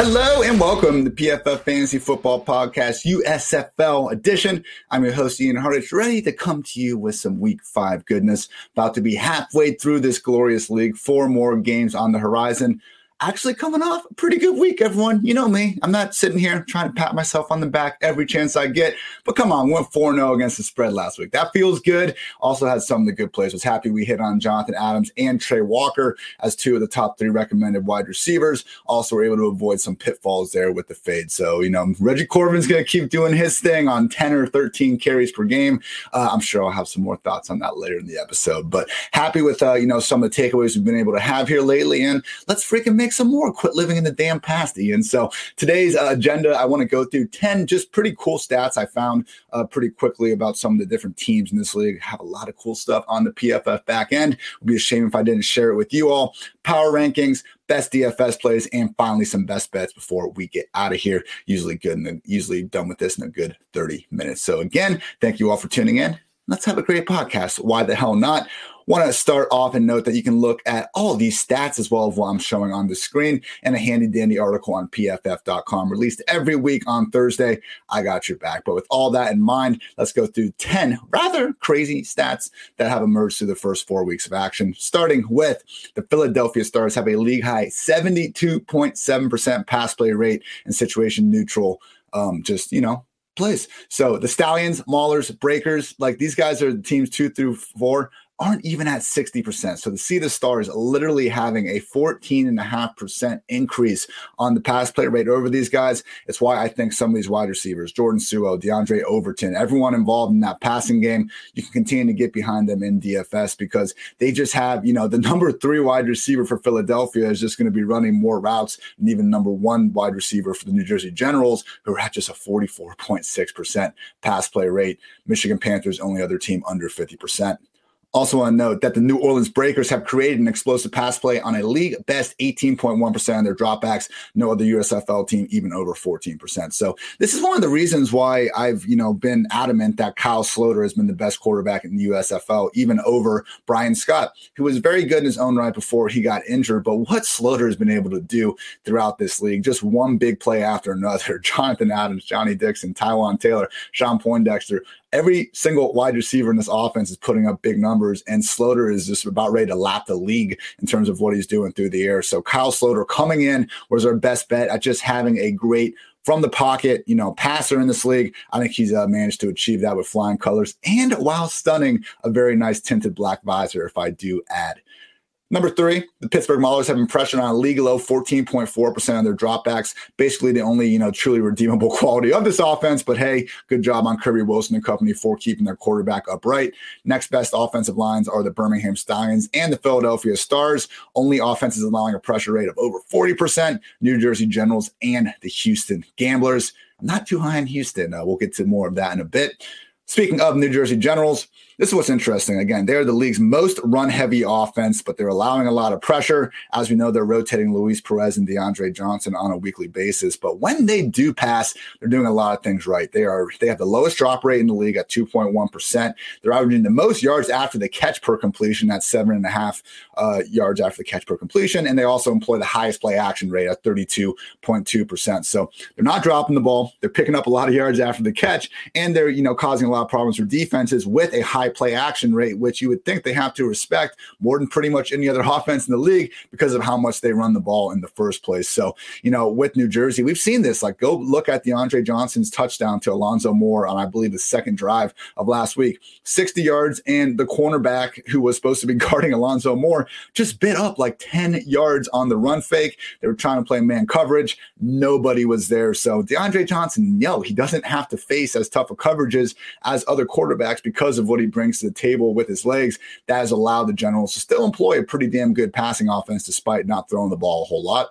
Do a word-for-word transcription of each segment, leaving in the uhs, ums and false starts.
Hello and welcome to P F F Fantasy Football Podcast U S F L edition. I'm your host Ian Hardich, ready to come to you with some Week Five goodness. About to be halfway through this glorious league. Four more games on the horizon. Actually, coming off a pretty good week, everyone. You know me. I'm not sitting here trying to pat myself on the back every chance I get. But come on, went four and oh against the spread last week. That feels good. Also had some of the good plays. Was happy we hit on Jonathan Adams and Trey Walker as two of the top three recommended wide receivers. Also were able to avoid some pitfalls there with the fade. So, you know, Reggie Corbin's going to keep doing his thing on ten or thirteen carries per game. Uh, I'm sure I'll have some more thoughts on that later in the episode. But happy with, uh, you know, some of the takeaways we've been able to have here lately. And let's freaking make some more. Quit living in the damn past, Ian. So today's uh, agenda, I want to go through ten just pretty cool stats I found uh, pretty quickly about some of the different teams in this league. Have a lot of cool stuff on the P F F back end. It would be a shame if I didn't share it with you all. Power rankings, best D F S plays, and finally some best bets before we get out of here. Usually good and then usually done with this in a good thirty minutes. So again, thank you all for tuning in. Let's have a great podcast. Why the hell not? Want to start off and note that you can look at all these stats as well as what I'm showing on the screen and a handy dandy article on P F F dot com released every week on Thursday. I got your back. But with all that in mind, let's go through ten rather crazy stats that have emerged through the first four weeks of action, starting with the Philadelphia Stars have a league high seventy-two point seven percent pass play rate and situation neutral. Um, just, you know, plays. So the Stallions, Maulers, Breakers, like these guys are the teams two through four, aren't even at sixty percent. So to see the Stars literally having a fourteen point five percent increase on the pass play rate over these guys, it's why I think some of these wide receivers, Jordan Suo, DeAndre Overton, everyone involved in that passing game, you can continue to get behind them in D F S because they just have, you know, the number three wide receiver for Philadelphia is just going to be running more routes and even number one wide receiver for the New Jersey Generals, who are at just a forty-four point six percent pass play rate. Michigan Panthers, only other team under fifty percent. Also want to note that the New Orleans Breakers have created an explosive pass play on a league-best eighteen point one percent of their dropbacks. No other U S F L team even over fourteen percent. So this is one of the reasons why I've, you know, been adamant that Kyle Sloter has been the best quarterback in the U S F L, even over Brian Scott, who was very good in his own right before he got injured. But what Sloter has been able to do throughout this league, just one big play after another, Jonathan Adams, Johnnie Dixon, Tywan Taylor, Shawn Poindexter, every single wide receiver in this offense is putting up big numbers, and Sloter is just about ready to lap the league in terms of what he's doing through the air. So Kyle Sloter coming in was our best bet at just having a great from the pocket, you know, passer in this league. I think he's uh, managed to achieve that with flying colors and while stunning a very nice tinted black visor, if I do add. Number three, the Pittsburgh Maulers have impression on a league low fourteen point four percent of their dropbacks, basically the only, you know, truly redeemable quality of this offense. But hey, good job on Kirby Wilson and company for keeping their quarterback upright. Next best offensive lines are the Birmingham Stallions and the Philadelphia Stars, only offenses allowing a pressure rate of over forty percent, New Jersey Generals and the Houston Gamblers. I'm not too high in Houston. Uh, we'll get to more of that in a bit. Speaking of New Jersey Generals, this is what's interesting. Again, they're the league's most run-heavy offense, but they're allowing a lot of pressure. As we know, they're rotating Luis Perez and DeAndre Johnson on a weekly basis. But when they do pass, they're doing a lot of things right. They are they have the lowest drop rate in the league at two point one percent. They're averaging the most yards after the catch per completion at seven and a half uh, yards after the catch per completion. And they also employ the highest play action rate at thirty-two point two percent. So they're not dropping the ball. They're picking up a lot of yards after the catch, and they're, you know, causing a lot of problems for defenses with a high play action rate, which you would think they have to respect more than pretty much any other offense in the league because of how much they run the ball in the first place. So, you know, with New Jersey, we've seen this. Like, go look at DeAndre Johnson's touchdown to Alonzo Moore on, I believe, the second drive of last week. sixty yards, and the cornerback who was supposed to be guarding Alonzo Moore just bit up like ten yards on the run fake. They were trying to play man coverage. Nobody was there. So DeAndre Johnson, no, he doesn't have to face as tough of coverages as other quarterbacks because of what he brings to the table with his legs. That has allowed the Generals to still employ a pretty damn good passing offense despite not throwing the ball a whole lot.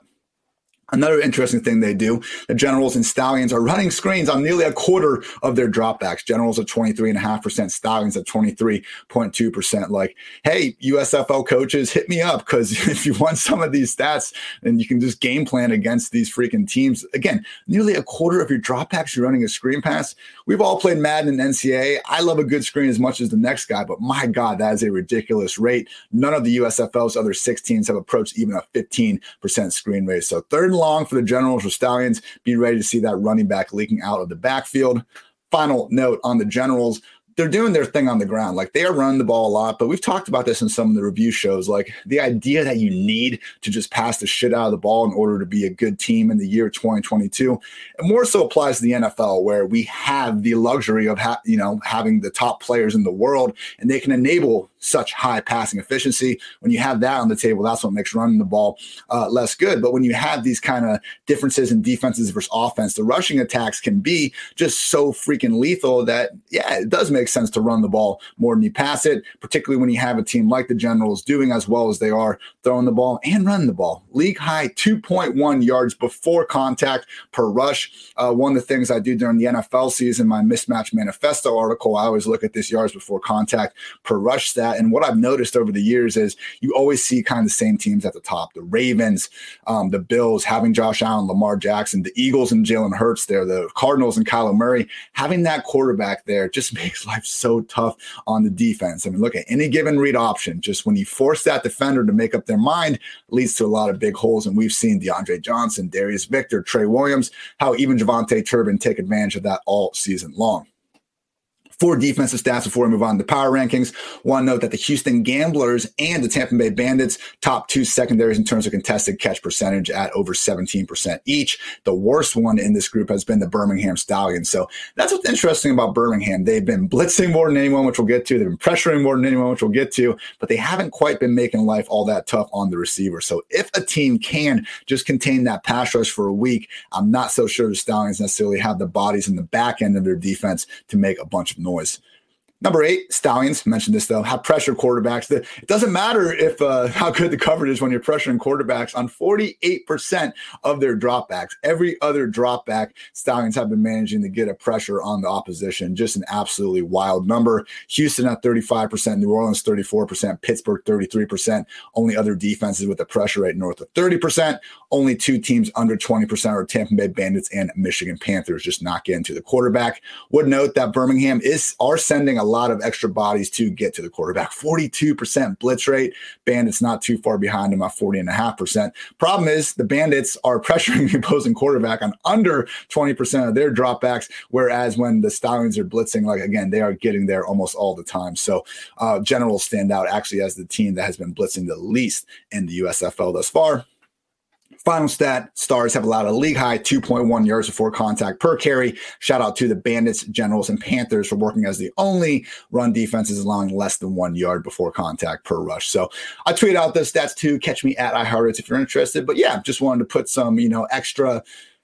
Another interesting thing they do, the Generals and Stallions are running screens on nearly a quarter of their dropbacks. Generals at twenty-three point five percent, Stallions at twenty-three point two percent. Like, hey, U S F L coaches, hit me up, because if you want some of these stats and you can just game plan against these freaking teams. Again, nearly a quarter of your dropbacks, you're running a screen pass. We've all played Madden and N C A A. I love a good screen as much as the next guy, but my God, that is a ridiculous rate. None of the U S F L's other six teams have approached even a fifteen percent screen rate. So third long for the Generals or Stallions. Be ready to see that running back leaking out of the backfield. Final note on the Generals. They're doing their thing on the ground. Like, they are running the ball a lot, but we've talked about this in some of the review shows. Like, the idea that you need to just pass the shit out of the ball in order to be a good team in the year twenty twenty-two, it more so applies to the N F L, where we have the luxury of, ha- you know, having the top players in the world, and they can enable such high passing efficiency. When you have that on the table, that's what makes running the ball uh, less good. But when you have these kind of differences in defenses versus offense, the rushing attacks can be just so freaking lethal that, yeah, it does make sense to run the ball more than you pass it, particularly when you have a team like the Generals doing as well as they are throwing the ball and running the ball. League high two point one yards before contact per rush. Uh, one of the things I do during the N F L season, my Mismatch Manifesto article, I always look at this yards before contact per rush stat. And what I've noticed over the years is you always see kind of the same teams at the top. The Ravens, um, the Bills having Josh Allen, Lamar Jackson, the Eagles and Jalen Hurts there, the Cardinals and Kyler Murray. Having that quarterback there just makes life so tough on the defense. I mean, look at any given read option. Just when you force that defender to make up their mind, leads to a lot of big holes. And we've seen DeAndre Johnson, Darius Victor, Trey Williams, how even KaVontae Turpin take advantage of that all season long. Four defensive stats before we move on to power rankings. One note that the Houston Gamblers and the Tampa Bay Bandits top two secondaries in terms of contested catch percentage at over seventeen percent each. The worst one in this group has been the Birmingham Stallions. So that's what's interesting about Birmingham. They've been blitzing more than anyone, which we'll get to. They've been pressuring more than anyone, which we'll get to, but they haven't quite been making life all that tough on the receiver. So if a team can just contain that pass rush for a week, I'm not so sure the Stallions necessarily have the bodies in the back end of their defense to make a bunch of noise. Number eight, Stallions, mentioned this though, have pressure quarterbacks. It doesn't matter if uh, how good the coverage is when you're pressuring quarterbacks on forty-eight percent of their dropbacks. Every other dropback, Stallions have been managing to get a pressure on the opposition. Just an absolutely wild number. Houston at thirty-five percent, New Orleans thirty-four percent, Pittsburgh thirty-three percent. Only other defenses with a pressure rate north of thirty percent. Only two teams under twenty percent are Tampa Bay Bandits and Michigan Panthers, just not getting to the quarterback. Would note that Birmingham is are sending a A lot of extra bodies to get to the quarterback. forty-two percent blitz rate. Bandits not too far behind them at forty point five percent. Problem is the Bandits are pressuring the opposing quarterback on under twenty percent of their dropbacks, whereas when the Stallions are blitzing, like again, they are getting there almost all the time. So uh, Generals stand out actually as the team that has been blitzing the least in the U S F L thus far. Final stat, Stars have allowed a league-high two point one yards before contact per carry. Shout out to the Bandits, Generals, and Panthers for working as the only run defenses allowing less than one yard before contact per rush. So I tweet out those stats too. Catch me at iHeartRates if you're interested. But yeah, just wanted to put some, you know, extra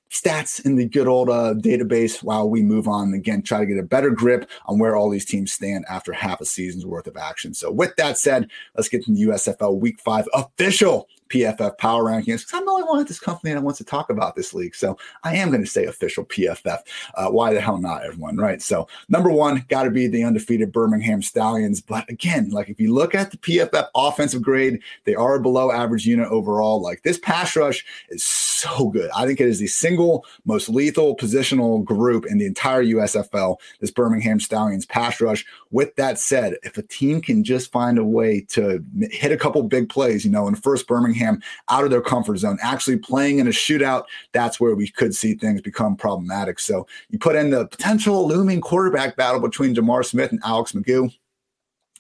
stats in the good old uh, database while we move on. And again, try to get a better grip on where all these teams stand after half a season's worth of action. So with that said, let's get to the U S F L Week five official P F F power rankings, because I'm the only one at this company that wants to talk about this league. So I am going to say official P F F. Uh, why the hell not, everyone, right? So number one, got to be the undefeated Birmingham Stallions. But again, like if you look at the P F F offensive grade, they are a below average unit overall. Like this pass rush is so good. I think it is the single most lethal positional group in the entire U S F L, this Birmingham Stallions pass rush. With that said, if a team can just find a way to hit a couple big plays, you know, and first Birmingham out of their comfort zone, actually playing in a shootout, that's where we could see things become problematic. So you put in the potential looming quarterback battle between Jamar Smith and Alex Magoo.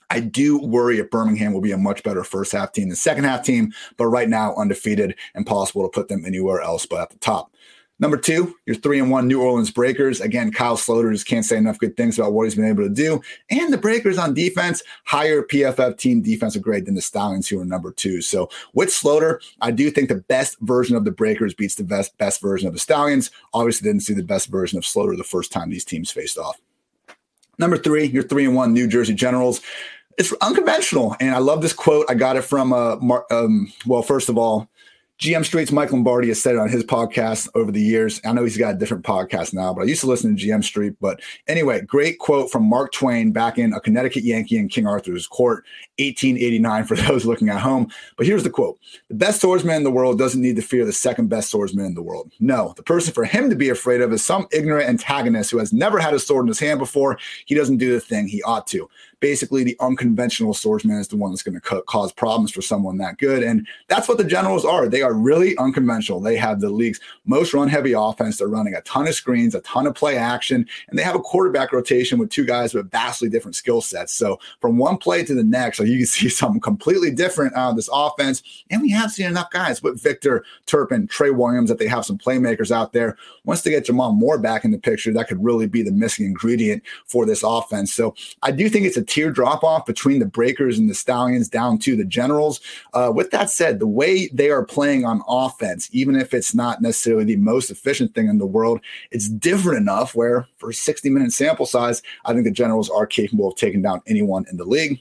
I do worry if Birmingham will be a much better first half team than second half team, but right now undefeated and possible to put them anywhere else but at the top. Number two, your three and one New Orleans Breakers. Again, Kyle Sloter just can't say enough good things about what he's been able to do. And the Breakers on defense, higher P F F team defensive grade than the Stallions, who are number two. So with Sloter, I do think the best version of the Breakers beats the best, best version of the Stallions. Obviously didn't see the best version of Sloter the first time these teams faced off. Number three, your three and one New Jersey Generals. It's unconventional. And I love this quote. I got it from, uh, Mar- um, well, first of all, G M Street's Mike Lombardi has said it on his podcast over the years. I know he's got a different podcast now, but I used to listen to G M Street. But anyway, great quote from Mark Twain back in A Connecticut Yankee in King Arthur's Court, eighteen eighty-nine, for those looking at home. But here's the quote. The best swordsman in the world doesn't need to fear the second best swordsman in the world. No, the person for him to be afraid of is some ignorant antagonist who has never had a sword in his hand before. He doesn't do the thing he ought to. basically the unconventional swordsman is the one that's going to co- cause problems for someone that good. And that's what the Generals are. They are really unconventional. They have the league's most run-heavy offense. They're running a ton of screens, a ton of play action, and they have a quarterback rotation with two guys with vastly different skill sets. So from one play to the next, like, you can see something completely different out of this offense. And we have seen enough guys with Victor, Turpin, Trey Williams, that they have some playmakers out there. Once they get Jamal Moore back in the picture, that could really be the missing ingredient for this offense. So I do think it's a tier drop off between the Breakers and the Stallions down to the Generals. Uh, with that said, the way they are playing on offense, even if it's not necessarily the most efficient thing in the world, it's different enough where for a sixty minute sample size, I think the Generals are capable of taking down anyone in the league.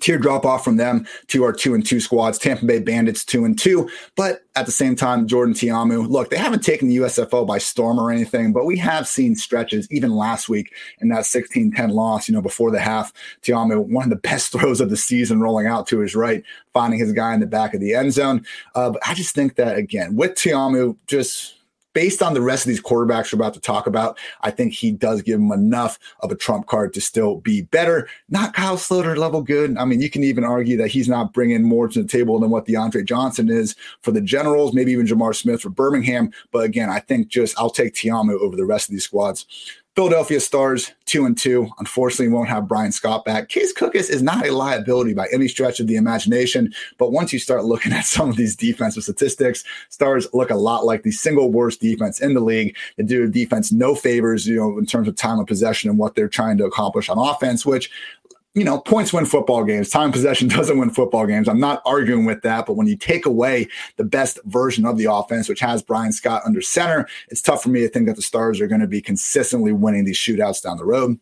Tier drop off from them to our two and two squads, Tampa Bay Bandits two and two. But at the same time, Jordan Ta'amu, look, they haven't taken the U S F L by storm or anything, but we have seen stretches even last week in that sixteen ten loss, you know, before the half, Ta'amu, one of the best throws of the season, rolling out to his right, finding his guy in the back of the end zone. Uh, but I just think that, again, with Ta'amu, just based on the rest of these quarterbacks we're about to talk about, I think he does give him enough of a trump card to still be better. Not Kyle Sloter level good. I mean, you can even argue that he's not bringing more to the table than what DeAndre Johnson is for the Generals, maybe even Jamar Smith for Birmingham. But again, I think just I'll take Ta'amu over the rest of these squads. Philadelphia Stars, two and two. Unfortunately, won't have Brian Scott back. Case Cookis is not a liability by any stretch of the imagination, but once you start looking at some of these defensive statistics, Stars look a lot like the single worst defense in the league. They do defense no favors, you know, in terms of time of possession and what they're trying to accomplish on offense, which, you know, points win football games. Time possession doesn't win football games. I'm not arguing with that, but when you take away the best version of the offense, which has Brian Scott under center, it's tough for me to think that the Stars are going to be consistently winning these shootouts down the road.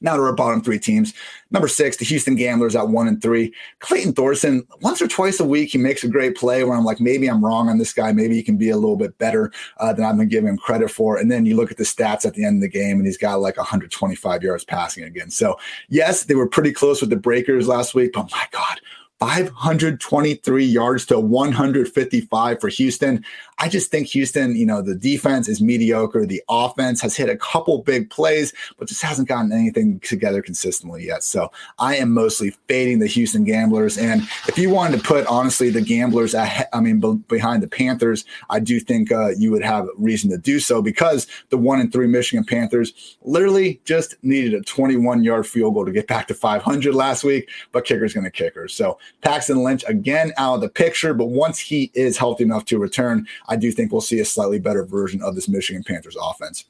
Now to our bottom three teams. Number six, the Houston Gamblers at one and three. Clayton Thorson, once or twice a week, he makes a great play where I'm like, maybe I'm wrong on this guy. Maybe he can be a little bit better uh, than I've been giving him credit for. And then you look at the stats at the end of the game, and he's got like one hundred twenty-five yards passing again. So yes, they were pretty close with the Breakers last week, but my God, five hundred twenty-three yards to one hundred fifty-five for Houston. I just think Houston, you know, the defense is mediocre. The offense has hit a couple big plays, but just hasn't gotten anything together consistently yet. So I am mostly fading the Houston Gamblers. And if you wanted to put, honestly, the Gamblers, I mean, b- behind the Panthers, I do think uh, you would have reason to do so, because the one and three Michigan Panthers literally just needed a twenty-one yard field goal to get back to five hundred last week, but kicker's going to kicker. So Paxton Lynch again out of the picture, but once he is healthy enough to return, I do think we'll see a slightly better version of this Michigan Panthers offense.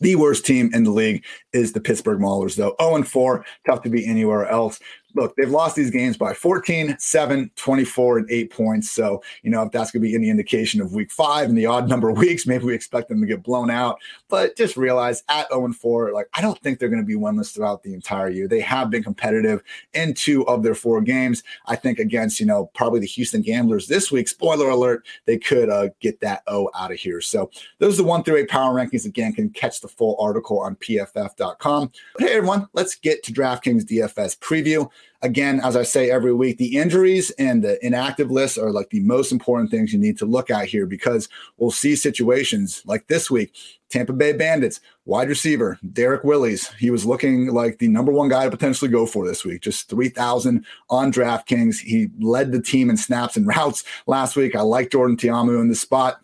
The worst team in the league is the Pittsburgh Maulers, though. oh and four, tough to be anywhere else. Look, they've lost these games by fourteen, seven, twenty-four, and eight points. So, you know, if that's going to be any indication of week five and the odd number of weeks, maybe we expect them to get blown out. But just realize at oh and four, like, I don't think they're going to be winless throughout the entire year. They have been competitive in two of their four games. I think against, you know, probably the Houston Gamblers this week, spoiler alert, they could uh, get that O out of here. So those are the one through eight power rankings. Again, can catch the full article on P F F dot com. But hey, everyone, let's get to DraftKings D F S preview. Again, as I say every week, the injuries and the inactive lists are like the most important things you need to look at here, because we'll see situations like this week. Tampa Bay Bandits wide receiver Derek Willis, he was looking like the number one guy to potentially go for this week. Just three thousand on DraftKings. He led the team in snaps and routes last week. I like Jordan Ta'amu in the spot.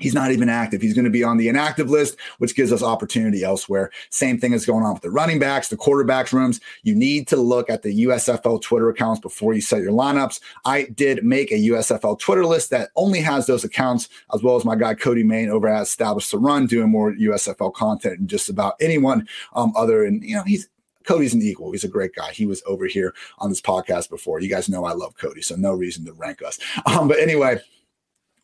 He's not even active. He's going to be on the inactive list, which gives us opportunity elsewhere. Same thing is going on with the running backs, the quarterbacks rooms. You need to look at the U S F L Twitter accounts before you set your lineups. I did make a U S F L Twitter list that only has those accounts, as well as my guy Cody Main over at Established to Run, doing more U S F L content than just about anyone um, other. And, you know, he's Cody's an equal. He's a great guy. He was over here on this podcast before. You guys know I love Cody, so no reason to rank us. Um, but anyway,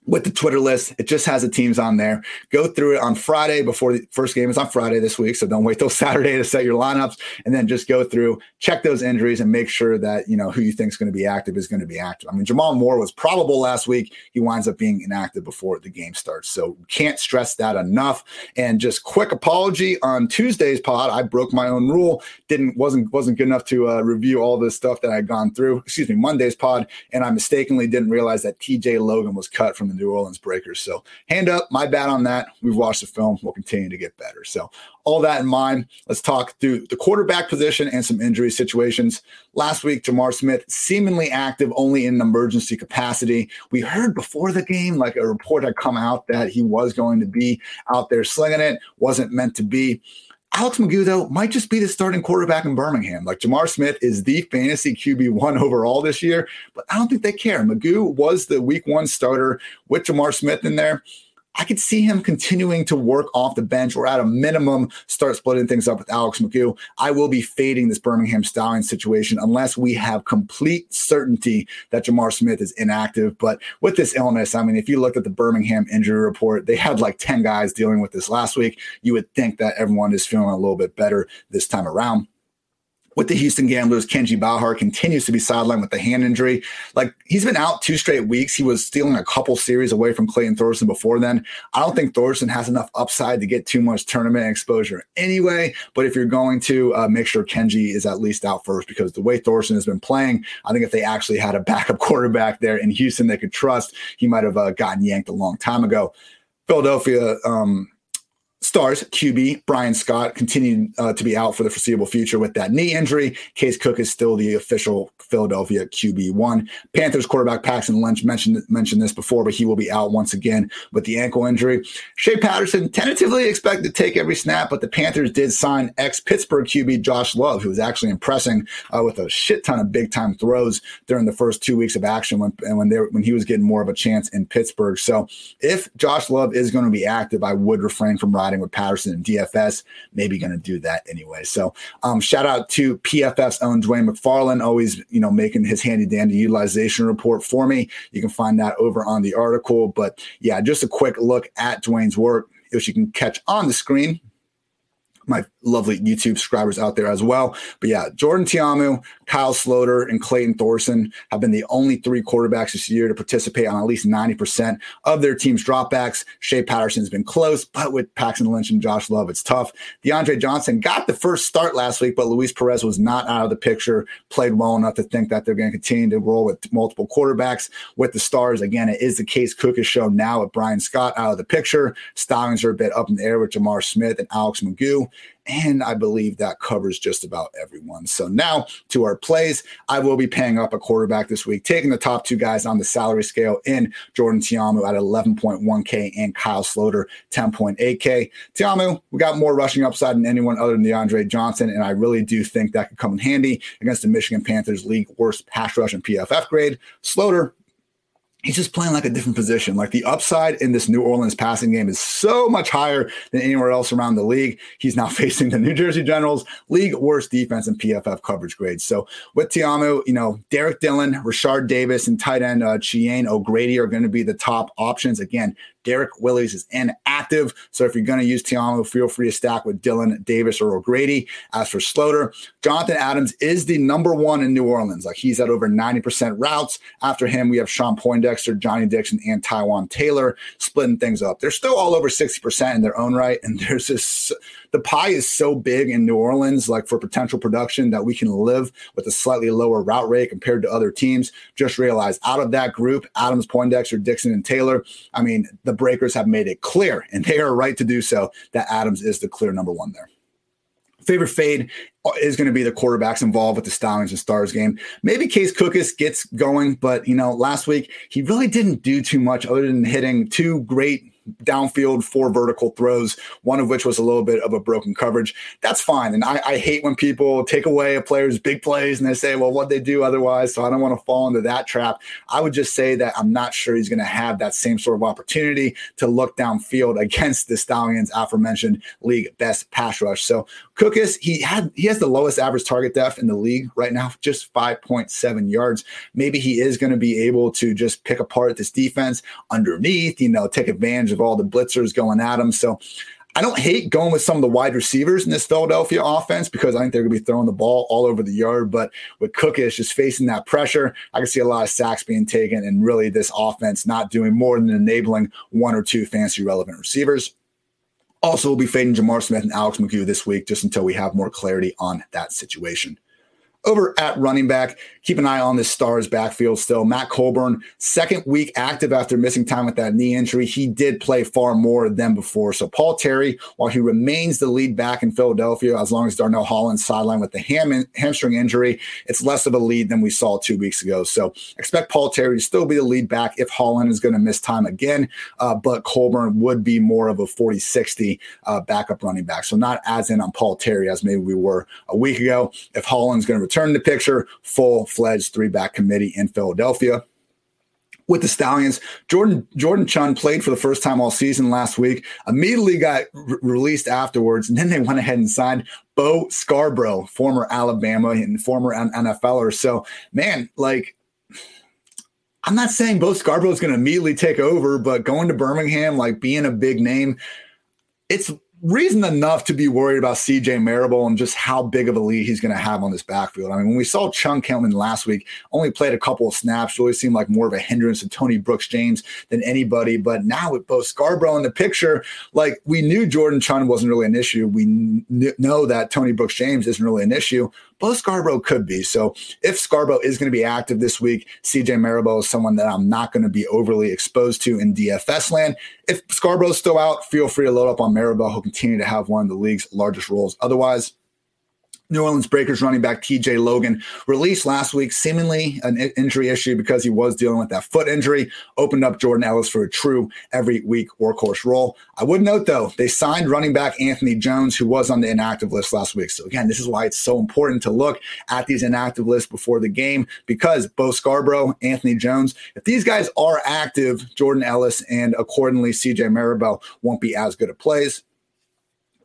with the Twitter list, it just has the teams on there. Go through it on Friday before the first game is on Friday this week. So don't wait till Saturday to set your lineups, and then just go through, check those injuries, and make sure that, you know, who you think is going to be active is going to be active. I mean, Jamal Moore was probable last week. He winds up being inactive before the game starts. So can't stress that enough. And just quick apology on Tuesday's pod. I broke my own rule. Didn't, wasn't, wasn't good enough to uh, review all this stuff that I'd gone through, excuse me, Monday's pod. And I mistakenly didn't realize that T J Logan was cut from the the New Orleans Breakers. So hand up, my bad on that. We've watched the film. We'll continue to get better. So all that in mind, let's talk through the quarterback position and some injury situations. Last week, Jamar Smith, seemingly active only in an emergency capacity. We heard before the game, like a report had come out that he was going to be out there slinging it, wasn't meant to be. Alex Magoo, though, might just be the starting quarterback in Birmingham. Like, Jamar Smith is the fantasy Q B one overall this year, but I don't think they care. Magoo was the week one starter with Jamar Smith in there. I could see him continuing to work off the bench or at a minimum start splitting things up with Alex Magoo. I will be fading this Birmingham Stallions situation unless we have complete certainty that Jamar Smith is inactive. But with this illness, I mean, if you looked at the Birmingham injury report, they had like ten guys dealing with this last week. You would think that everyone is feeling a little bit better this time around. With the Houston Gamblers, Kenji Bahar continues to be sidelined with the hand injury. Like, he's been out two straight weeks. He was stealing a couple series away from Clayton Thorson before then. I don't think Thorson has enough upside to get too much tournament exposure anyway. But if you're going to, uh, make sure Kenji is at least out first, because the way Thorson has been playing, I think if they actually had a backup quarterback there in Houston they could trust, he might have uh, gotten yanked a long time ago. Philadelphia, um, Stars Q B Brian Scott continued uh, to be out for the foreseeable future with that knee injury. Case Cook is still the official Philadelphia Q B one. Panthers quarterback Paxton Lynch mentioned mentioned this before, but he will be out once again with the ankle injury. Shea Patterson tentatively expected to take every snap, but the Panthers did sign ex-Pittsburgh Q B Josh Love, who was actually impressing uh, with a shit ton of big-time throws during the first two weeks of action when and when, they were, when he was getting more of a chance in Pittsburgh. So if Josh Love is going to be active, I would refrain from riding with Patterson and D F S, maybe going to do that anyway. So um, shout out to P F F's own Dwayne McFarlane, always, you know, making his handy dandy utilization report for me. You can find that over on the article, but yeah, just a quick look at Dwayne's work, which you can catch on the screen. My lovely YouTube subscribers out there as well. But yeah, Jordan Ta'amu, Kyle Sloter, and Clayton Thorson have been the only three quarterbacks this year to participate on at least ninety percent of their team's dropbacks. Shea Patterson's been close, but with Paxton Lynch and Josh Love, it's tough. DeAndre Johnson got the first start last week, but Luis Perez was not out of the picture, played well enough to think that they're going to continue to roll with multiple quarterbacks with the Stars. Again, it is the case Cook is shown now with Brian Scott out of the picture. Stallings are a bit up in the air with Jamar Smith and Alex Magoo. And I believe that covers just about everyone. So now to our plays. I will be paying up a quarterback this week, taking the top two guys on the salary scale in Jordan Ta'amu at eleven point one K and Kyle Sloter, ten point eight K. Ta'amu, we got more rushing upside than anyone other than DeAndre Johnson, and I really do think that could come in handy against the Michigan Panthers league worst pass rush and P F F grade. Sloter, he's just playing like a different position. Like, the upside in this New Orleans passing game is so much higher than anywhere else around the league. He's now facing the New Jersey Generals, league worst defense and P F F coverage grades. So with Ta'amu, you know, Derek Dillon, Rashard Davis, and tight end uh, Chiane O'Grady are going to be the top options. Again, Derek Willis is inactive, so if you're going to use Ta'amu, feel free to stack with Dillon, Davis, or O'Grady. As for Sloter, Jonathan Adams is the number one in New Orleans. Like, he's at over ninety percent routes. After him, we have Shawn Poindexter, Johnnie Dixon, and Tywan Taylor splitting things up. They're still all over sixty percent in their own right, and there's this the pie is so big in New Orleans, like, for potential production, that we can live with a slightly lower route rate compared to other teams. Just realize, out of that group, Adams, Poindexter, Dixon, and Taylor, I mean, the Breakers have made it clear, and they are right to do so, that Adams is the clear number one there. Favorite fade is going to be the quarterbacks involved with the Stallions and Stars game. Maybe Case Cookis gets going, but, you know, last week he really didn't do too much other than hitting two great downfield, four vertical throws, one of which was a little bit of a broken coverage. That's fine. And I, I hate when people take away a player's big plays and they say, well, what'd they do otherwise? So I don't want to fall into that trap. I would just say that I'm not sure he's going to have that same sort of opportunity to look downfield against the Stallions' aforementioned league best pass rush. So Cookis, he had he has the lowest average target depth in the league right now, just five point seven yards. Maybe he is going to be able to just pick apart this defense underneath, you know, take advantage of all the blitzers going at him. So I don't hate going with some of the wide receivers in this Philadelphia offense, because I think they're going to be throwing the ball all over the yard. But with Cookis just facing that pressure, I can see a lot of sacks being taken and really this offense not doing more than enabling one or two fancy relevant receivers. Also, we'll be fading Jamar Smith and Alex Magoo this week just until we have more clarity on that situation. Over at running back, keep an eye on the Stars backfield still. Matt Colburn, second week active after missing time with that knee injury. He did play far more than before. So Paul Terry, while he remains the lead back in Philadelphia, as long as Darnell Holland's sidelined with the ham- hamstring injury, it's less of a lead than we saw two weeks ago. So expect Paul Terry to still be the lead back if Holland is going to miss time again, uh, but Colburn would be more of a forty sixty uh, backup running back. So not as in on Paul Terry as maybe we were a week ago. If Holland's going to return Turn the picture, full-fledged three-back committee in Philadelphia. With the Stallions, Jordan Jordan Chun played for the first time all season last week, immediately got re- released afterwards, and then they went ahead and signed Bo Scarborough, former Alabama and former N F L er. So, man, like, I'm not saying Bo Scarborough is going to immediately take over, but going to Birmingham, like, being a big name, it's – reason enough to be worried about C J. Marable and just how big of a lead he's going to have on this backfield. I mean, when we saw Chung Kelman last week, only played a couple of snaps, really seemed like more of a hindrance to Tony Brooks-James than anybody. But now with Bo Scarborough in the picture, like, we knew Jordan Chung wasn't really an issue. We kn- know that Tony Brooks-James isn't really an issue. Bo Scarborough could be. So if Scarborough is going to be active this week, C J. Marable is someone that I'm not going to be overly exposed to in D F S land. If Scarborough's still out, feel free to load up on Marable. He'll continue to have one of the league's largest roles otherwise. New Orleans Breakers running back T J Logan released last week, seemingly an injury issue because he was dealing with that foot injury, opened up Jordan Ellis for a true every week workhorse role. I would note, though, they signed running back Anthony Jones, who was on the inactive list last week. So, again, this is why it's so important to look at these inactive lists before the game, because Bo Scarborough, Anthony Jones, if these guys are active, Jordan Ellis and, accordingly, C J. Marable won't be as good at plays.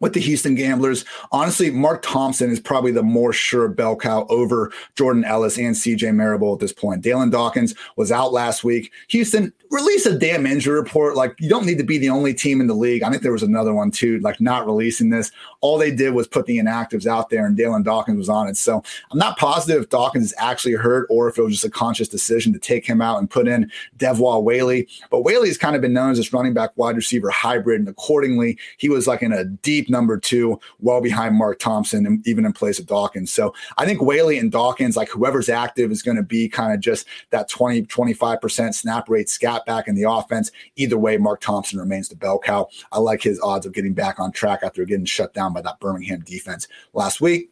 With the Houston Gamblers, honestly, Mark Thompson is probably the more sure bell cow over Jordan Ellis and C J. Marable at this point. Dalen Dawkins was out last week. Houston, release a damn injury report. Like, you don't need to be the only team in the league. I think there was another one, too, like, not releasing this. All they did was put the inactives out there, and Dalen Dawkins was on it. So I'm not positive if Dawkins is actually hurt or if it was just a conscious decision to take him out and put in Devois Whaley. But Whaley's kind of been known as this running back wide receiver hybrid, and accordingly, he was like in a deep number two, well behind Mark Thompson, and even in place of Dawkins. So I think Whaley and Dawkins, like, whoever's active is going to be kind of just that twenty, twenty-five percent snap rate scat back in the offense. Either way, Mark Thompson remains the bell cow. I like his odds of getting back on track after getting shut down by that Birmingham defense last week.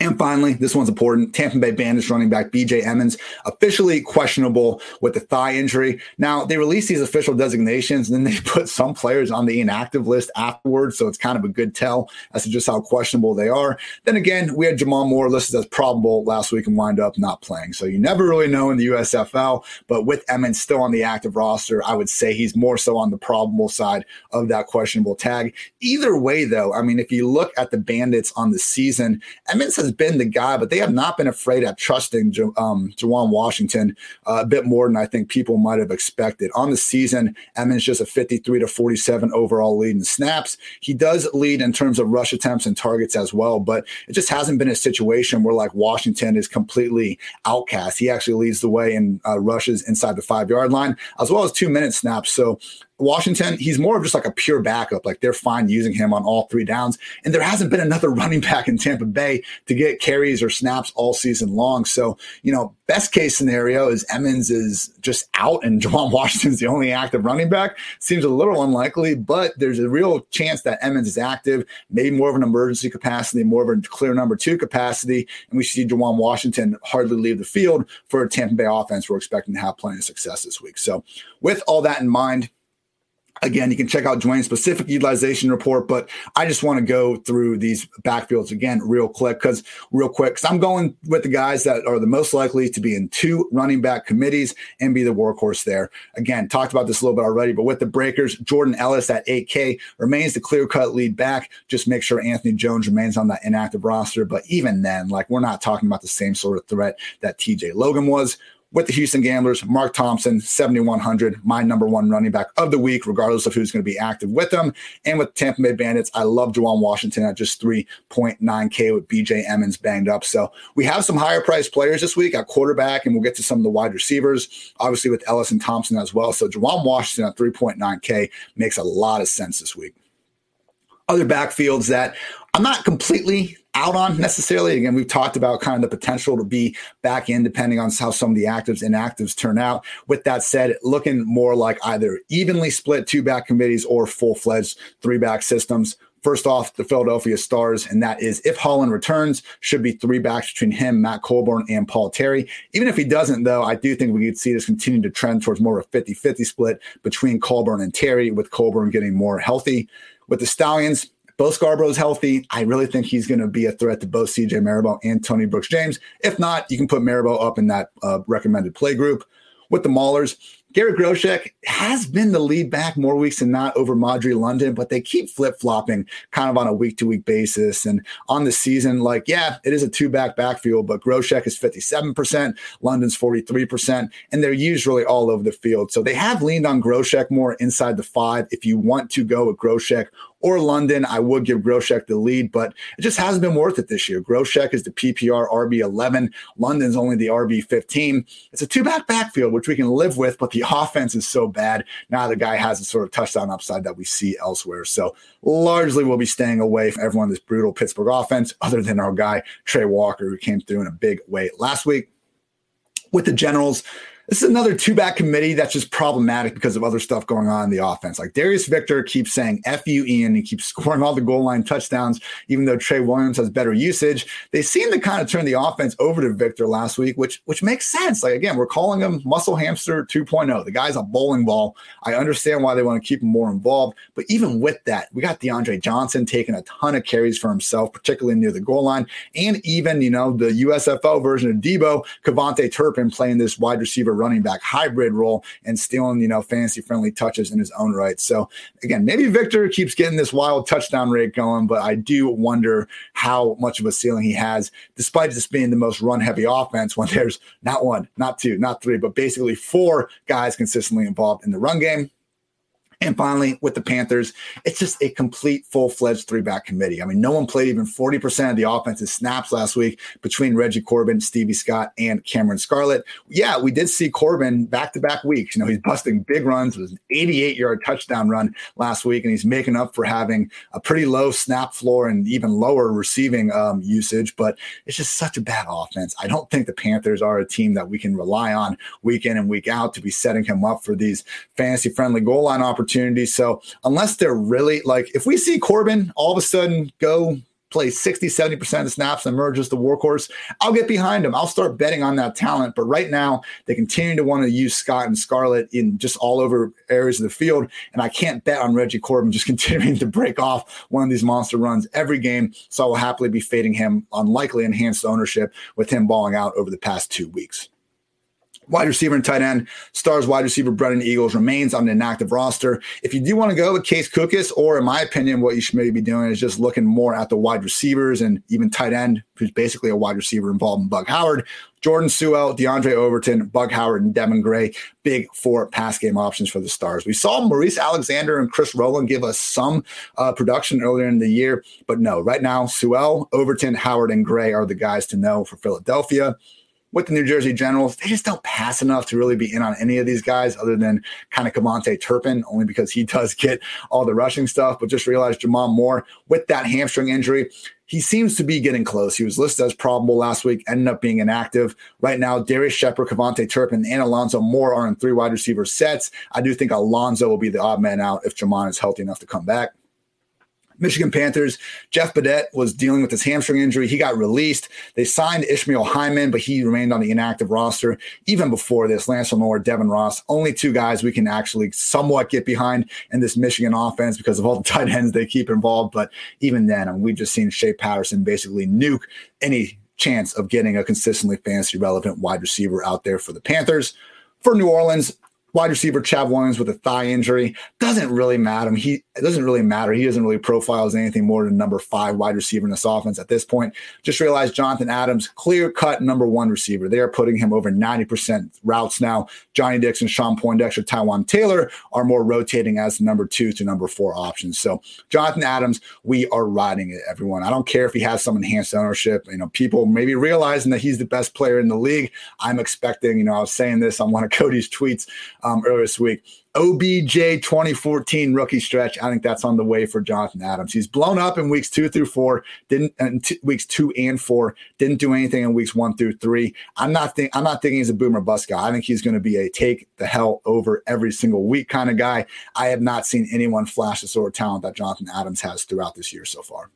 And finally, this one's important. Tampa Bay Bandits running back B J Emmons, officially questionable with the thigh injury. Now, they released these official designations, and then they put some players on the inactive list afterwards, so it's kind of a good tell as to just how questionable they are. Then again, we had Jamal Moore listed as probable last week and wind up not playing. So you never really know in the U S F L, but with Emmons still on the active roster, I would say he's more so on the probable side of that questionable tag. Either way, though, I mean, if you look at the Bandits on the season, Emmons has been the guy, but they have not been afraid of trusting um, Juwan Washington uh, a bit more than I think people might have expected. On the season, Emmons just a fifty-three to forty-seven overall lead in snaps. He does lead in terms of rush attempts and targets as well, but it just hasn't been a situation where, like, Washington is completely outcast. He actually leads the way in uh, rushes inside the five-yard line, as well as two-minute snaps. So Washington, he's more of just like a pure backup. Like, they're fine using him on all three downs. And there hasn't been another running back in Tampa Bay to get carries or snaps all season long. So, you know, best case scenario is Emmons is just out and Juwan Washington's the only active running back. Seems a little unlikely, but there's a real chance that Emmons is active, maybe more of an emergency capacity, more of a clear number two capacity. And we see Juwan Washington hardly leave the field for a Tampa Bay offense we're expecting to have plenty of success this week. So with all that in mind, again, you can check out Dwayne's specific utilization report, but I just want to go through these backfields again real quick because real quick, because I'm going with the guys that are the most likely to be in two running back committees and be the workhorse there. Again, talked about this a little bit already, but with the Breakers, Jordan Ellis at eight K remains the clear-cut lead back. Just make sure Anthony Jones remains on that inactive roster. But even then, like, we're not talking about the same sort of threat that T J Logan was. With the Houston Gamblers, Mark Thompson, seventy-one hundred, my number one running back of the week, regardless of who's going to be active with them. And with Tampa Bay Bandits, I love Juwan Washington at just three point nine K with B J Emmons banged up. So we have some higher-priced players this week at quarterback, and we'll get to some of the wide receivers, obviously with Ellis and Thompson as well. So Juwan Washington at three point nine K makes a lot of sense this week. Other backfields that I'm not completely out on necessarily. Again, we've talked about kind of the potential to be back in depending on how some of the actives and inactives turn out. With that said, looking more like either evenly split two-back committees or full-fledged three-back systems. First off, the Philadelphia Stars, and that is if Holland returns, should be three backs between him, Matt Colburn, and Paul Terry. Even if he doesn't, though, I do think we could see this continue to trend towards more of a fifty-fifty split between Colburn and Terry, with Colburn getting more healthy. With the Stallions, Bo Scarborough's healthy. I really think he's going to be a threat to both C J. Marable and Tony Brooks-James. If not, you can put Marable up in that uh, recommended play group. With the Maulers, Garrett Groshek has been the lead back more weeks than not over Madre London, but they keep flip-flopping kind of on a week-to-week basis. And on the season, like, yeah, it is a two-back backfield, but Groshek is fifty-seven percent, London's forty-three percent, and they're usually all over the field. So they have leaned on Groshek more inside the five. If you want to go with Groshek or London, I would give Groshek the lead, but it just hasn't been worth it this year. Groshek is the P P R R B eleven. London's only the R B fifteen. It's a two-back backfield, which we can live with, but the offense is so bad now. The guy has the sort of touchdown upside that we see elsewhere. So largely we'll be staying away from everyone this brutal Pittsburgh offense, other than our guy Trey Walker, who came through in a big way last week. With the Generals, this is another two-back committee that's just problematic because of other stuff going on in the offense. Like Darius Victor keeps saying F you, Ian. He keeps scoring all the goal line touchdowns, even though Trey Williams has better usage. They seem to kind of turn the offense over to Victor last week, which which makes sense. Like, again, we're calling him Muscle Hamster two point oh. The guy's a bowling ball. I understand why they want to keep him more involved. But even with that, we got DeAndre Johnson taking a ton of carries for himself, particularly near the goal line. And even, you know, the U S F L version of Debo, KaVontae Turpin playing this wide receiver running back hybrid role and stealing, you know, fantasy friendly touches in his own right. So again, maybe Victor keeps getting this wild touchdown rate going, but I do wonder how much of a ceiling he has, despite this being the most run heavy offense when there's not one, not two, not three, but basically four guys consistently involved in the run game. And finally, with the Panthers, it's just a complete full-fledged three-back committee. I mean, no one played even forty percent of the offensive snaps last week between Reggie Corbin, Stevie Scott, and Cameron Scarlett. Yeah, we did see Corbin back-to-back weeks. You know, he's busting big runs. It was an eighty-eight-yard touchdown run last week, and he's making up for having a pretty low snap floor and even lower receiving um, usage. But it's just such a bad offense. I don't think the Panthers are a team that we can rely on week in and week out to be setting him up for these fantasy-friendly goal line opportunities. So unless they're really like, if we see Corbin all of a sudden go play sixty, seventy percent of the snaps and emerge as the workhorse, I'll get behind him. I'll start betting on that talent. But right now they continue to want to use Scott and Scarlett in just all over areas of the field. And I can't bet on Reggie Corbin just continuing to break off one of these monster runs every game. So I will happily be fading him on likely enhanced ownership with him balling out over the past two weeks. Wide receiver and tight end, Stars wide receiver Brennan Eagles remains on the inactive roster. If you do want to go with Case Kukis, or in my opinion, what you should maybe be doing is just looking more at the wide receivers and even tight end, who's basically a wide receiver involved in Bug Howard, Jordan Sewell, DeAndre Overton, Bug Howard, and Devin Gray, big four pass game options for the Stars. We saw Maurice Alexander and Chris Rowland give us some uh, production earlier in the year, but no, right now, Sewell, Overton, Howard, and Gray are the guys to know for Philadelphia. With the New Jersey Generals, they just don't pass enough to really be in on any of these guys other than kind of KaVontae Turpin, only because he does get all the rushing stuff. But just realized Jamon Moore, with that hamstring injury, he seems to be getting close. He was listed as probable last week, ended up being inactive. Right now, Darius Shepard, KaVontae Turpin, and Alonzo Moore are in three wide receiver sets. I do think Alonzo will be the odd man out if Jamon is healthy enough to come back. Michigan Panthers, Jeff Badette was dealing with his hamstring injury. He got released. They signed Ishmael Hyman, but he remained on the inactive roster. Even before this, Lance Lenore, Devin Ross, only two guys we can actually somewhat get behind in this Michigan offense because of all the tight ends they keep involved. But even then, I mean, we've just seen Shea Patterson basically nuke any chance of getting a consistently fantasy relevant wide receiver out there for the Panthers. For New Orleans, wide receiver Chav Williams with a thigh injury doesn't really matter. I mean, he it doesn't really matter. He doesn't really profile as anything more than number five wide receiver in this offense at this point. Just realized Jonathan Adams, clear-cut number one receiver. They are putting him over ninety percent routes now. Johnnie Dixon, Shawn Poindexter, Tywan Taylor are more rotating as number two to number four options. So Jonathan Adams, we are riding it, everyone. I don't care if he has some enhanced ownership. You know, people maybe realizing that he's the best player in the league. I'm expecting, you know, I was saying this on one of Cody's tweets um, earlier this week. O B J twenty fourteen rookie stretch. I think that's on the way for Jonathan Adams. He's blown up in weeks two through four. Didn't and t- weeks two and four. Didn't do anything in weeks one through three. I'm not think I'm not thinking he's a boomer bust guy. I think he's going to be a take the hell over every single week kind of guy. I have not seen anyone flash the sort of talent that Jonathan Adams has throughout this year so far.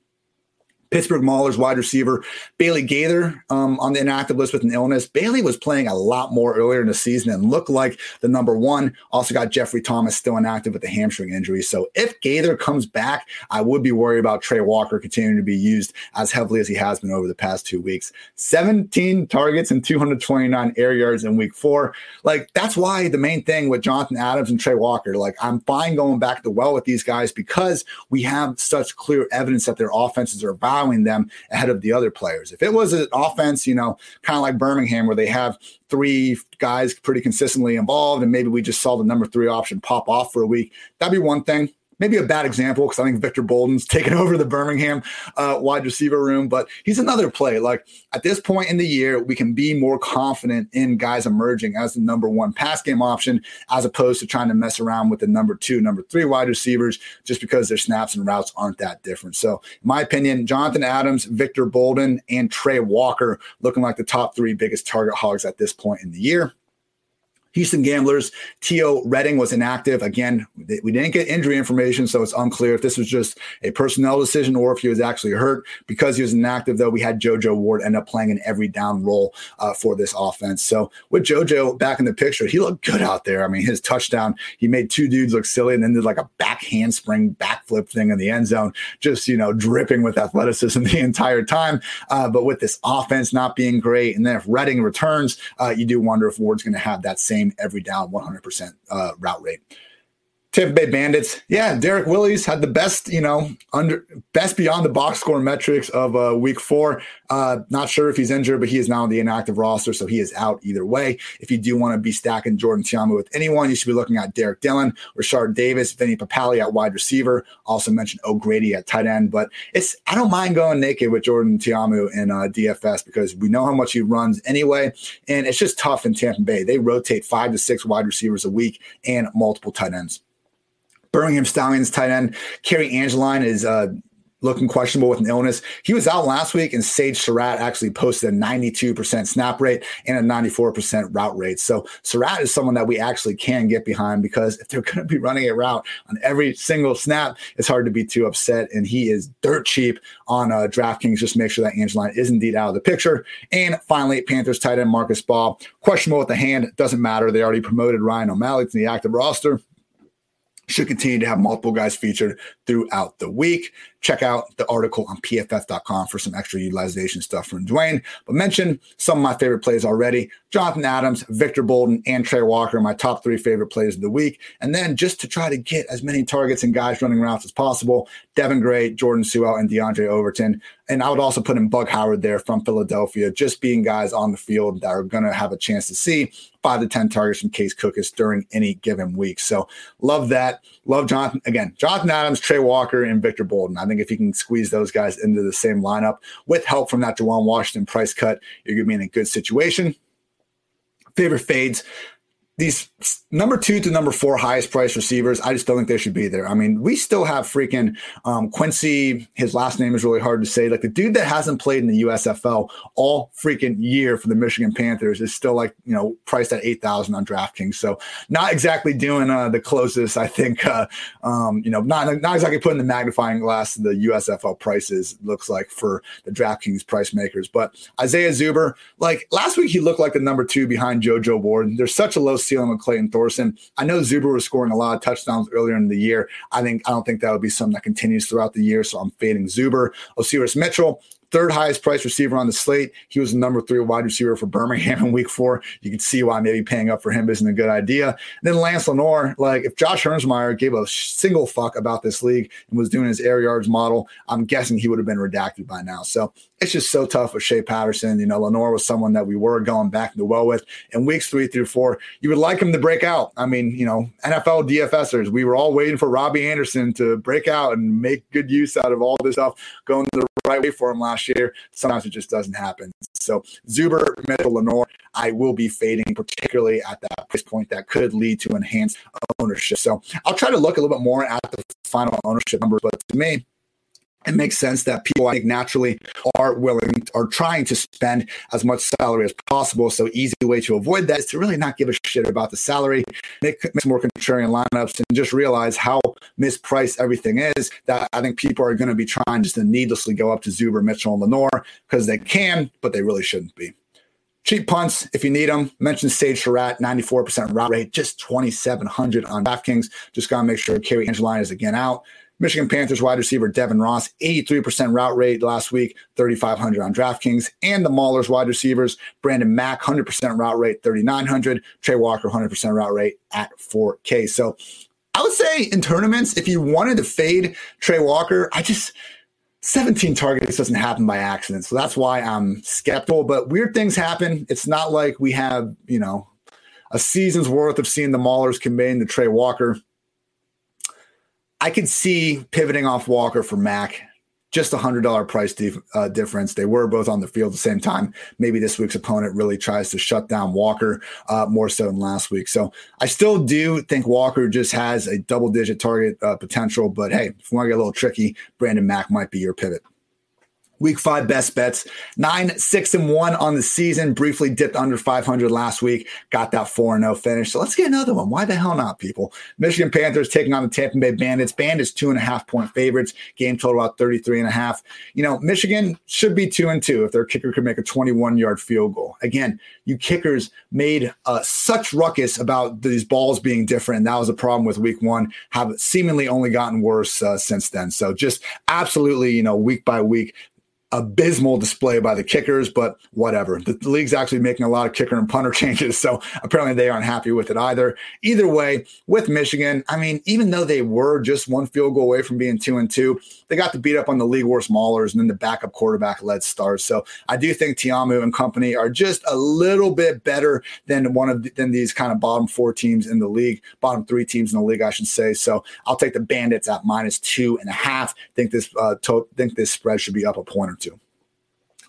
Pittsburgh Maulers wide receiver Bailey Gaither um, on the inactive list with an illness. Bailey was playing a lot more earlier in the season and looked like the number one. Also got Jeffrey Thomas still inactive with a hamstring injury. So if Gaither comes back, I would be worried about Trey Walker continuing to be used as heavily as he has been over the past two weeks. seventeen targets and two hundred twenty-nine air yards in week four. Like, that's why the main thing with Jonathan Adams and Trey Walker, like, I'm fine going back to well with these guys because we have such clear evidence that their offenses are about them ahead of the other players. If it was an offense, you know, kind of like Birmingham, where they have three guys pretty consistently involved, and maybe we just saw the number three option pop off for a week, that'd be one thing. Maybe a bad example because I think Victor Bolden's taken over the Birmingham uh, wide receiver room, but he's another play. Like, at this point in the year, we can be more confident in guys emerging as the number one pass game option as opposed to trying to mess around with the number two, number three wide receivers just because their snaps and routes aren't that different. So, in my opinion, Jonathan Adams, Victor Bolden, and Trey Walker looking like the top three biggest target hogs at this point in the year. Houston Gamblers, T O. Redding was inactive. Again, we didn't get injury information, so it's unclear if this was just a personnel decision or if he was actually hurt. Because he was inactive, though, we had JoJo Ward end up playing an every down role uh, for this offense. So with JoJo back in the picture, he looked good out there. I mean, his touchdown, he made two dudes look silly and then did like a back handspring, backflip thing in the end zone, just, you know, dripping with athleticism the entire time. Uh, but with this offense not being great, and then if Redding returns, uh, you do wonder if Ward's going to have that same every down one hundred percent uh, route rate. Tampa Bay Bandits. Yeah, Derek Willis had the best, you know, under best beyond the box score metrics of uh, week four. Uh, not sure if he's injured, but he is now on the inactive roster, so he is out either way. If you do want to be stacking Jordan Ta'amu with anyone, you should be looking at Derek Dillon, Rashard Davis, Vinny Papali at wide receiver. Also mentioned O'Grady at tight end, but it's I don't mind going naked with Jordan Ta'amu in uh, D F S because we know how much he runs anyway, and it's just tough in Tampa Bay. They rotate five to six wide receivers a week and multiple tight ends. Birmingham Stallions tight end Kerry Angeline is uh, looking questionable with an illness. He was out last week, and Sage Surratt actually posted a ninety-two percent snap rate and a ninety-four percent route rate. So Surratt is someone that we actually can get behind because if they're going to be running a route on every single snap, it's hard to be too upset. And he is dirt cheap on uh, DraftKings. Just make sure that Angeline is indeed out of the picture. And finally, Panthers tight end Marcus Ball, questionable with the hand. Doesn't matter. They already promoted Ryan O'Malley to the active roster. Should continue to have multiple guys featured throughout the week. Check out the article on P F F dot com for some extra utilization stuff from Dwayne. But mention some of my favorite plays already. Jonathan Adams, Victor Bolden, and Trey Walker, my top three favorite plays of the week. And then just to try to get as many targets and guys running routes as possible, Devin Gray, Jordan Sewell, and DeAndre Overton. And I would also put in Bug Howard there from Philadelphia, just being guys on the field that are going to have a chance to see five to ten targets from Case Kookus during any given week. So love that. Love Jonathan. Again, Jonathan Adams, Trey Walker, and Victor Bolden. I think if you can squeeze those guys into the same lineup with help from that Juwan Washington price cut, you're going to be in a good situation. Favorite fades. These number two to number four highest price receivers, I just don't think they should be there. I mean, we still have freaking um, Quincy. His last name is really hard to say. Like, the dude that hasn't played in the U S F L all freaking year for the Michigan Panthers is still, like, you know, priced at eight thousand on DraftKings. So not exactly doing uh, the closest, I think, uh, um, you know, not, not exactly putting the magnifying glass to the U S F L prices looks like for the DraftKings price makers. But Isaiah Zuber, like, last week he looked like the number two behind JoJo Ward. There's such a low ceiling with Clayton Thorson. I know Zuber was scoring a lot of touchdowns earlier in the year. I think I don't think that would be something that continues throughout the year, so I'm fading Zuber. Osiris Mitchell, third highest price receiver on the slate. He was the number three wide receiver for Birmingham in week four. You can see why maybe paying up for him isn't a good idea. And then Lance Lenore, like, if Josh Hermsmeyer gave a single fuck about this league and was doing his air yards model, I'm guessing he would have been redacted by now. So it's just so tough with Shea Patterson. You know, Lenore was someone that we were going back to the well with in weeks three through four. You would like him to break out. I mean, you know, N F L DFSers, we were all waiting for Robbie Anderson to break out and make good use out of all this stuff going the right way for him last last year. Sometimes it just doesn't happen. So Zuber, Mitchell, Lenore, I will be fading, particularly at that price point that could lead to enhanced ownership. So I'll try to look a little bit more at the final ownership numbers, but to me, it makes sense that people, I think, naturally are willing, are trying to spend as much salary as possible. So easy way to avoid that is to really not give a shit about the salary, make, make more contrarian lineups, and just realize how mispriced everything is. That I think people are going to be trying just to needlessly go up to Zuber, Mitchell, and Lenore because they can, but they really shouldn't be. Cheap punts, if you need them, mention Sage Surratt, ninety-four percent route rate, just twenty-seven hundred on DraftKings. Just got to make sure Kerry Angeline is again out. Michigan Panthers wide receiver Devin Ross, eighty-three percent route rate last week, thirty-five hundred on DraftKings. And the Maulers wide receivers, Brandon Mack, one hundred percent route rate, thirty-nine hundred. Trey Walker, one hundred percent route rate at four K. So I would say in tournaments, if you wanted to fade Trey Walker, I just – seventeen targets doesn't happen by accident. So that's why I'm skeptical. But weird things happen. It's not like we have, you know, a season's worth of seeing the Maulers conveying to Trey Walker. I could see pivoting off Walker for Mack, just a one hundred dollars price dif- uh, difference. They were both on the field at the same time. Maybe this week's opponent really tries to shut down Walker uh, more so than last week. So I still do think Walker just has a double-digit target uh, potential, but hey, if you want to get a little tricky, Brandon Mack might be your pivot. Week five best bets, nine, six, and one on the season. Briefly dipped under five hundred last week. Got that four and oh finish. So let's get another one. Why the hell not, people? Michigan Panthers taking on the Tampa Bay Bandits. Bandits two and a half point favorites. Game total out thirty-three and a half. You know, Michigan should be two and two if their kicker could make a twenty-one yard field goal. Again, you kickers made uh, such ruckus about these balls being different. That was a problem with week one. Have seemingly only gotten worse uh, since then. So just absolutely, you know, week by week, abysmal display by the kickers, but whatever. The, the league's actually making a lot of kicker and punter changes, so apparently they aren't happy with it either. Either way, with Michigan, I mean, even though they were just one field goal away from being two and two, they got to beat up on the league-worst Maulers and then the backup quarterback-led Stars. So I do think Ta'amu and company are just a little bit better than one of the, than these kind of bottom four teams in the league, bottom three teams in the league, I should say. So I'll take the Bandits at minus two and a half. Think this uh, to- think this spread should be up a point or two.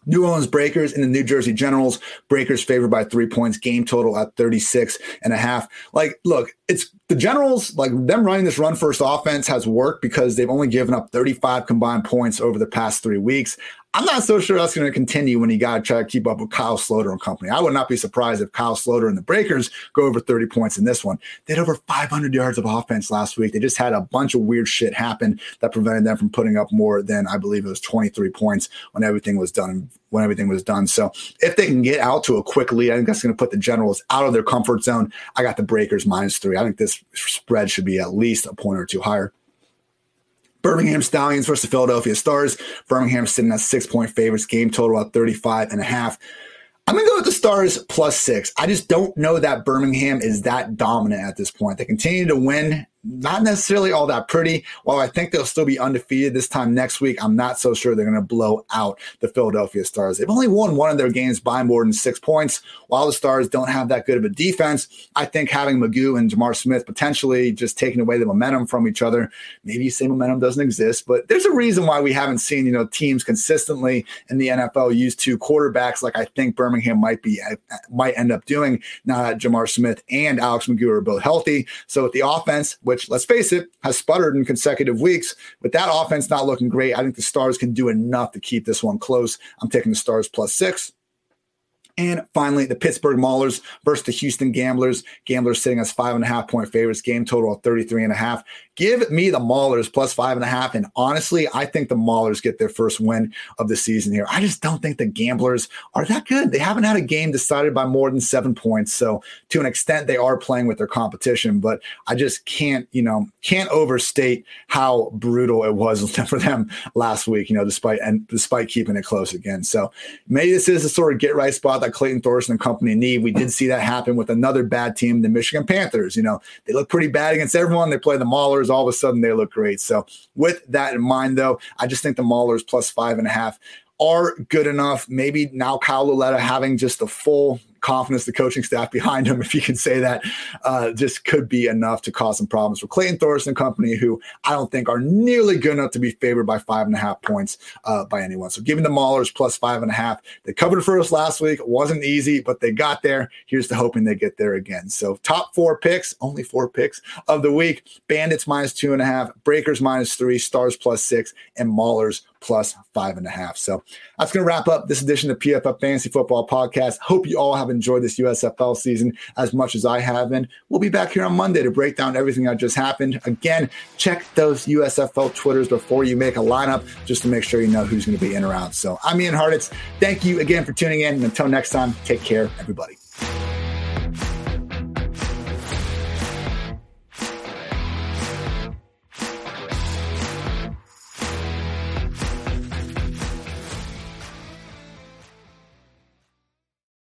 New Orleans Breakers and the New Jersey Generals. Breakers favored by three points. Game total at thirty-six and a half. Like, look, it's the Generals, like them running this run first offense has worked because they've only given up thirty-five combined points over the past three weeks. I'm not so sure that's going to continue when you got to try to keep up with Kyle Sloter and company. I would not be surprised if Kyle Sloter and the Breakers go over thirty points in this one. They had over five hundred yards of offense last week. They just had a bunch of weird shit happen that prevented them from putting up more than, I believe it was twenty-three points when everything was done. When everything was done. So if they can get out to a quick lead, I think that's going to put the Generals out of their comfort zone. I got the Breakers minus three. I think this spread should be at least a point or two higher. Birmingham Stallions versus the Philadelphia Stars. Birmingham sitting at six-point favorites. Game total at thirty-five and a half. I'm going to go with the Stars plus six. I just don't know that Birmingham is that dominant at this point. They continue to win, not necessarily all that pretty. While I think they'll still be undefeated this time next week, I'm not so sure they're going to blow out the Philadelphia Stars. They've only won one of their games by more than six points. While the Stars don't have that good of a defense, I think having Magoo and Jamar Smith potentially just taking away the momentum from each other, maybe you say momentum doesn't exist, but there's a reason why we haven't seen, you know, teams consistently in the N F L use two quarterbacks like I think Birmingham might be might end up doing now that Jamar Smith and Alex Magoo are both healthy. So with the offense, which which, let's face it, has sputtered in consecutive weeks. With that offense not looking great, I think the Stars can do enough to keep this one close. I'm taking the Stars plus six. And finally, the Pittsburgh Maulers versus the Houston Gamblers. Gamblers sitting as five and a half point favorites. Game total of thirty-three and a half. Give me the Maulers plus five and a half. And honestly, I think the Maulers get their first win of the season here. I just don't think the Gamblers are that good. They haven't had a game decided by more than seven points. So to an extent, they are playing with their competition, but I just can't, you know, can't overstate how brutal it was for them last week, you know, despite, and despite keeping it close again. So maybe this is a sort of get right spot that Clayton Thorson and company need. We did see that happen with another bad team, the Michigan Panthers. You know, they look pretty bad against everyone. They play the Maulers. All of a sudden they look great. So with that in mind, though, I just think the Maulers plus five and a half are good enough. Maybe now Kyle Luletta having just the full confidence, the coaching staff behind him, if you can say that, uh, just could be enough to cause some problems for Clayton Thorson and company, who I don't think are nearly good enough to be favored by five and a half points uh, by anyone. So giving the Maulers plus five and a half, they covered for us last week. It wasn't easy, but they got there. Here's to hoping they get there again. So top four picks, only four picks of the week. Bandits minus two and a half, Breakers minus three, Stars plus six, and Maulers plus five and a half. So that's going to wrap up this edition of P F F Fantasy Football Podcast. Hope you all have enjoyed this U S F L season as much as I have. And we'll be back here on Monday to break down everything that just happened. Again, check those U S F L Twitters before you make a lineup just to make sure you know who's going to be in or out. So I'm Ian Harditz. Thank you again for tuning in. And until next time, take care, everybody.